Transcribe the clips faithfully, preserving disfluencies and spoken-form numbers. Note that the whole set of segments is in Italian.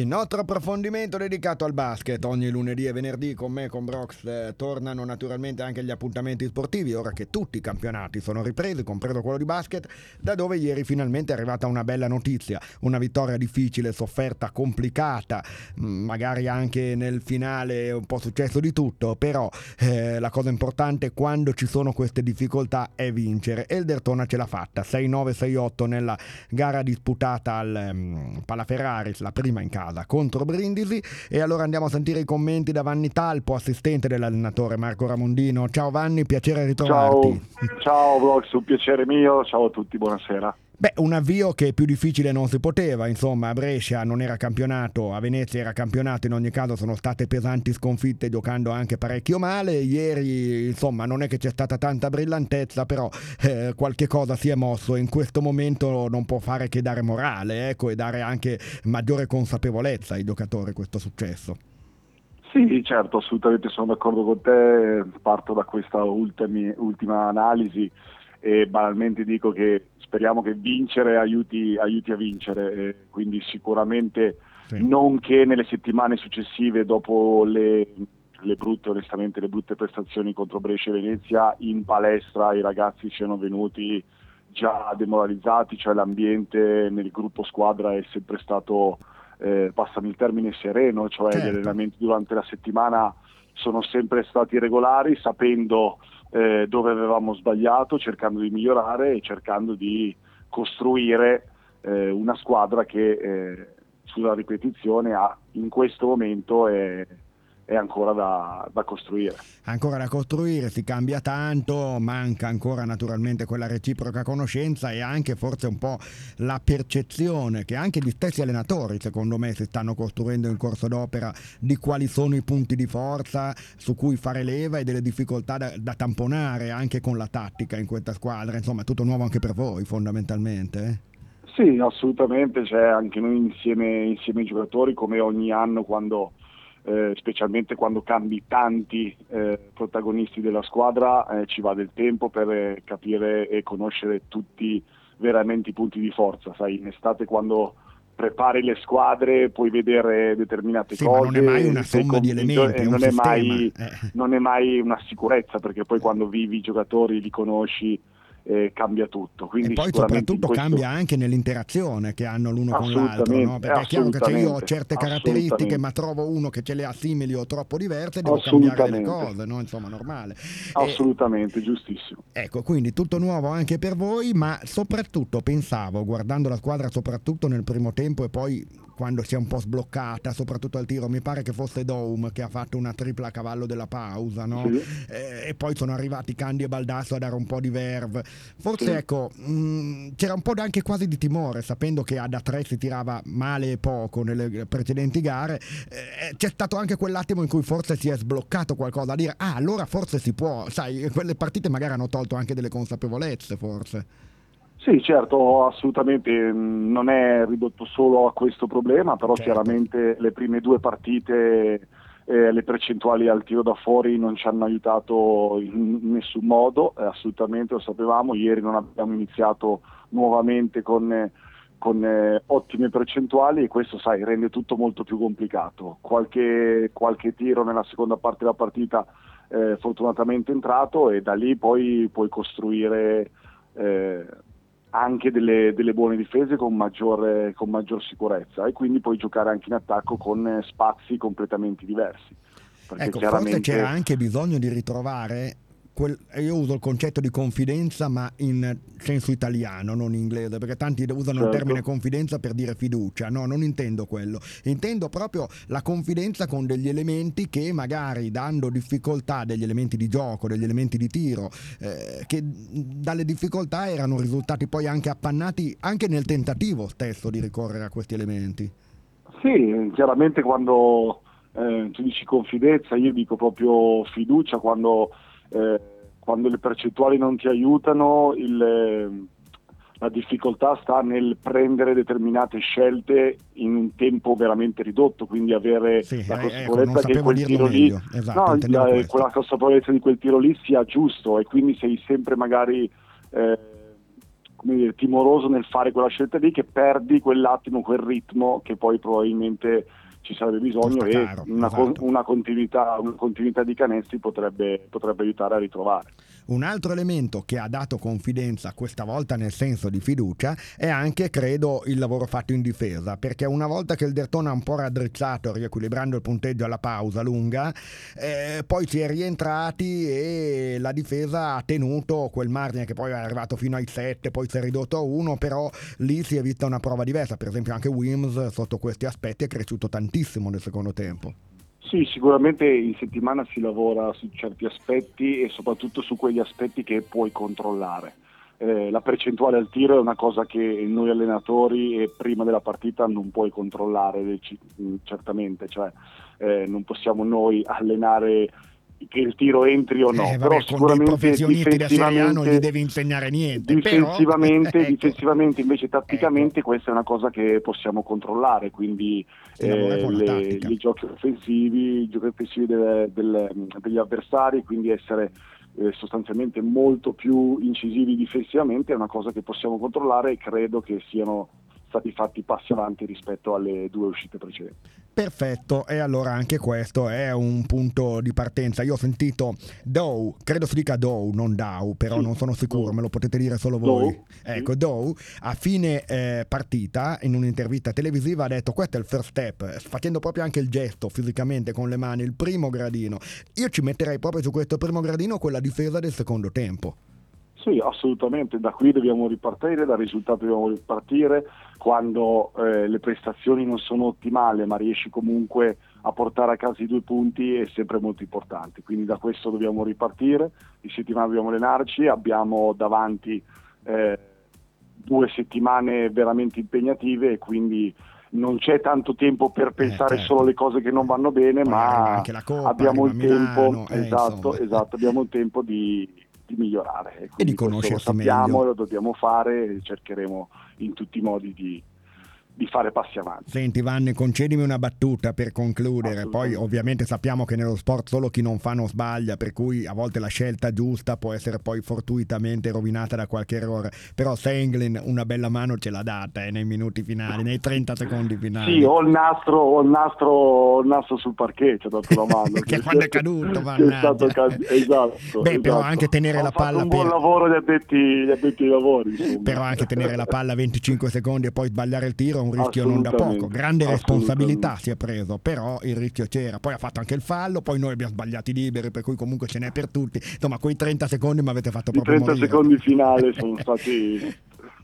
Il nostro approfondimento dedicato al basket ogni lunedì e venerdì con me, con Brocks. Eh, tornano naturalmente anche gli appuntamenti sportivi, ora che tutti i campionati sono ripresi, compreso quello di basket, da dove ieri finalmente è arrivata una bella notizia, una vittoria difficile, sofferta, complicata, magari anche nel finale è un po' successo di tutto, però eh, la cosa importante quando ci sono queste difficoltà è vincere, e il Derthona ce l'ha fatta, sei nove sei otto nella gara disputata al um, Palaferraris, la prima in casa contro Brindisi. E allora andiamo a sentire i commenti da Vanni Talpo, assistente dell'allenatore Marco Ramondino. Ciao Vanni, piacere ritrovarti. Ciao, ciao Brocks, un piacere mio, ciao a tutti, buonasera. Beh, un avvio che più difficile non si poteva, insomma, a Brescia non era campionato, a Venezia era campionato, in ogni caso sono state pesanti sconfitte giocando anche parecchio male. Ieri, insomma, non è che c'è stata tanta brillantezza, però eh, qualche cosa si è mosso e in questo momento non può fare che dare morale, ecco, e dare anche maggiore consapevolezza ai giocatori questo successo. Sì, certo, assolutamente sono d'accordo con te, parto da questa ultimi, ultima analisi e banalmente dico che speriamo che vincere aiuti, aiuti a vincere, eh, quindi sicuramente sì. Non che nelle settimane successive, dopo le, le brutte, onestamente le brutte prestazioni contro Brescia e Venezia, in palestra i ragazzi siano venuti già demoralizzati, cioè l'ambiente nel gruppo squadra è sempre stato, eh, passami il termine, sereno, cioè certo. Gli allenamenti durante la settimana sono sempre stati regolari, sapendo Eh, dove avevamo sbagliato, cercando di migliorare e cercando di costruire eh, una squadra che eh, sulla ripetizione ha, in questo momento è, è ancora da, da costruire. Ancora da costruire, si cambia tanto, manca ancora naturalmente quella reciproca conoscenza e anche forse un po' la percezione che anche gli stessi allenatori, secondo me, si stanno costruendo in corso d'opera di quali sono i punti di forza su cui fare leva e delle difficoltà da, da tamponare anche con la tattica in questa squadra. Insomma, tutto nuovo anche per voi fondamentalmente, eh? Sì, assolutamente, cioè, anche noi insieme, insieme ai giocatori, come ogni anno quando Eh, specialmente quando cambi tanti eh, protagonisti della squadra, eh, ci va del tempo per eh, capire e conoscere tutti veramente i punti di forza. Sai, in estate quando prepari le squadre puoi vedere determinate sì, cose, ma non è mai una somma di elementi, non è mai, eh. non è mai una sicurezza, perché poi quando vivi i giocatori li conosci, Eh, cambia tutto. Quindi e poi soprattutto questo cambia anche nell'interazione che hanno l'uno con l'altro, no? Perché è chiaro che cioè io ho certe caratteristiche ma trovo uno che ce le ha simili o troppo diverse, devo cambiare le cose, no? Insomma, normale. Assolutamente, e, giustissimo. Ecco, quindi tutto nuovo anche per voi, ma soprattutto pensavo, guardando la squadra soprattutto nel primo tempo e poi quando si è un po' sbloccata, soprattutto al tiro, mi pare che fosse Daum che ha fatto una tripla a cavallo della pausa, no? Sì. Eh, e poi sono arrivati Candi e Baldasso a dare un po' di verve. Forse sì. ecco, mh, c'era un po' anche quasi di timore, sapendo che da tre si tirava male e poco nelle precedenti gare, eh, c'è stato anche quell'attimo in cui forse si è sbloccato qualcosa, a dire ah, allora forse si può, sai, quelle partite magari hanno tolto anche delle consapevolezze forse. Sì, certo, assolutamente, non è ridotto solo a questo problema, però certo. Chiaramente le prime due partite, eh, le percentuali al tiro da fuori non ci hanno aiutato in nessun modo, eh, assolutamente lo sapevamo. Ieri non abbiamo iniziato nuovamente con, eh, con eh, ottime percentuali e questo, sai, rende tutto molto più complicato. Qualche, qualche tiro nella seconda parte della partita eh, fortunatamente è entrato e da lì poi puoi costruire Eh, anche delle, delle buone difese con maggior, con maggior sicurezza e quindi puoi giocare anche in attacco con spazi completamente diversi. Perché ecco, chiaramente forse c'era anche bisogno di ritrovare quel, io uso il concetto di confidenza ma in senso italiano, non inglese, perché tanti usano certo. Il termine confidenza per dire fiducia, no, non intendo quello, intendo proprio la confidenza con degli elementi che magari dando difficoltà, degli elementi di gioco, degli elementi di tiro, eh, che dalle difficoltà erano risultati poi anche appannati anche nel tentativo stesso di ricorrere a questi elementi. Sì, chiaramente quando eh, tu dici confidenza, io dico proprio fiducia, quando Eh, quando le percentuali non ti aiutano, il, eh, la difficoltà sta nel prendere determinate scelte in un tempo veramente ridotto, quindi avere sì, la consapevolezza eh, ecco, che quel tiro lì, esatto, no, la, quella consapevolezza di quel tiro lì sia giusto e quindi sei sempre magari eh, come dire, timoroso nel fare quella scelta lì, che perdi quell'attimo, quel ritmo che poi probabilmente ci sarebbe bisogno, e una, esatto. co- una, continuità, una continuità di canestri potrebbe, potrebbe aiutare a ritrovare. Un altro elemento che ha dato confidenza, questa volta nel senso di fiducia, è anche, credo, il lavoro fatto in difesa, perché una volta che il Derthona ha un po' raddrizzato, riequilibrando il punteggio alla pausa lunga, eh, poi si è rientrati e la difesa ha tenuto quel margine che poi è arrivato fino ai sette, poi si è ridotto a uno, però lì si è vista una prova diversa. Per esempio anche Wims sotto questi aspetti è cresciuto tantissimo nel secondo tempo. Sì, sicuramente in settimana si lavora su certi aspetti e soprattutto su quegli aspetti che puoi controllare. Eh, la percentuale al tiro è una cosa che noi allenatori eh, prima della partita non puoi controllare, certamente, cioè eh, non possiamo noi allenare che il tiro entri o no. Eh, vabbè, però sicuramente professionisti da Serie A non gli devi insegnare niente. Difensivamente, però... difensivamente invece tatticamente ecco. Questa è una cosa che possiamo controllare, quindi eh, le, i giochi offensivi, i giochi offensivi del, del, degli avversari, quindi essere eh, sostanzialmente molto più incisivi difensivamente è una cosa che possiamo controllare, e credo che siano stati fatti passi avanti rispetto alle due uscite precedenti. Perfetto, e allora anche questo è un punto di partenza. Io ho sentito Daum, credo si dica Daum, non Daum, però sì, non sono sicuro, Daum. Me lo potete dire solo voi. Daum. Ecco, Daum a fine eh, partita in un'intervista televisiva ha detto: questo è il first step, facendo proprio anche il gesto fisicamente con le mani, il primo gradino. Io ci metterei proprio su questo primo gradino quella difesa del secondo tempo. Sì, assolutamente, da qui dobbiamo ripartire, dal risultato dobbiamo ripartire. Quando eh, le prestazioni non sono ottimali, ma riesci comunque a portare a casa i due punti, è sempre molto importante, quindi da questo dobbiamo ripartire. In settimana dobbiamo allenarci, abbiamo davanti eh, due settimane veramente impegnative, e quindi non c'è tanto tempo per pensare eh, certo. solo alle cose che non vanno bene, poi ma anche la Coppa, abbiamo il Milano, tempo eh, esatto, esatto, abbiamo il tempo di di migliorare, e, e di conoscersi, lo sappiamo meglio. Lo dobbiamo fare e cercheremo in tutti i modi di di fare passi avanti. Senti Vanni, concedimi una battuta per concludere, poi ovviamente sappiamo che nello sport solo chi non fa non sbaglia, per cui a volte la scelta giusta può essere poi fortuitamente rovinata da qualche errore, però Senglin una bella mano ce l'ha data eh, nei minuti finali, nei trenta secondi finali. Sì, ho il nastro, ho il nastro, ho il nastro sul parcheggio, ho dato la mano. Che, che quando è caduto, mannaggia. È stato cad- esatto. Beh, esatto. Però anche tenere ho la palla... un buon per... lavoro gli addetti, gli addetti lavori. Insomma. Però anche tenere la palla venticinque secondi e poi sbagliare il tiro, un rischio non da poco, grande responsabilità si è preso, però il rischio c'era, poi ha fatto anche il fallo, poi noi abbiamo sbagliati liberi, per cui comunque ce n'è per tutti, insomma quei trenta secondi mi avete fatto proprio morire. I trenta secondi finale sono stati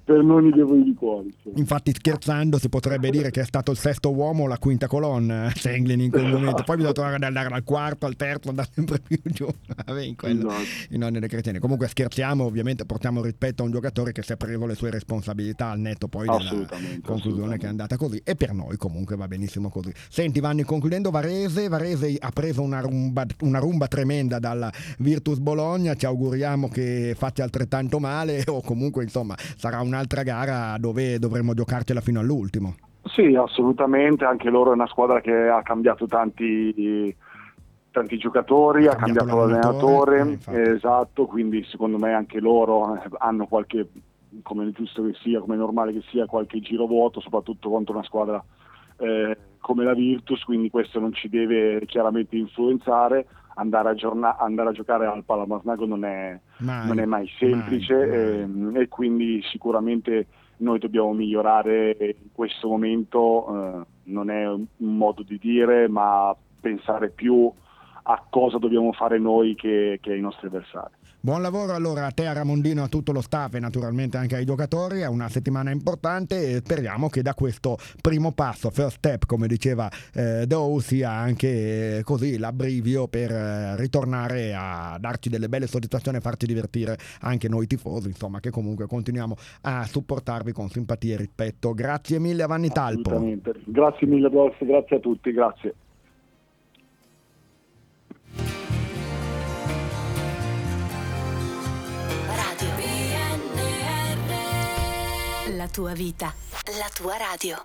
per noi di cuore. Infatti scherzando si potrebbe dire che è stato il sesto uomo o la quinta colonna Senglin in quel momento, poi bisogna tornare ad andare dal quarto al terzo, andare sempre più giù. Vabbè, in quello, in ogni decretene. Comunque scherziamo, ovviamente portiamo rispetto a un giocatore che si è preso le sue responsabilità al netto poi della conclusione che è andata così, e per noi comunque va benissimo così. Senti Vanni, concludendo, Varese Varese ha preso una rumba, una rumba tremenda dalla Virtus Bologna, ci auguriamo che faccia altrettanto male, o comunque insomma sarà una altra gara dove dovremmo giocarcela fino all'ultimo. Sì, assolutamente, anche loro è una squadra che ha cambiato tanti tanti giocatori, ha cambiato, ha cambiato l'allenatore, l'allenatore. Eh, esatto, quindi secondo me anche loro hanno qualche, come è giusto che sia, come è normale che sia, qualche giro vuoto, soprattutto contro una squadra eh, come la Virtus, quindi questo non ci deve chiaramente influenzare. Andare a, giorna- andare a giocare al Palamasnago non è mai, non è mai semplice mai, mai. E, e quindi sicuramente noi dobbiamo migliorare in questo momento, eh, non è un modo di dire, ma pensare più a cosa dobbiamo fare noi che, che ai nostri avversari. Buon lavoro allora a te, a Ramondino, a tutto lo staff e naturalmente anche ai giocatori. È una settimana importante e speriamo che da questo primo passo, first step, come diceva eh, Daum, sia anche eh, così l'abbrivio per eh, ritornare a darci delle belle soddisfazioni e farci divertire anche noi tifosi, insomma, che comunque continuiamo a supportarvi con simpatia e rispetto. Grazie mille a Vanni Talpo. Grazie mille Brocks, grazie a tutti, grazie. La tua vita, la tua radio.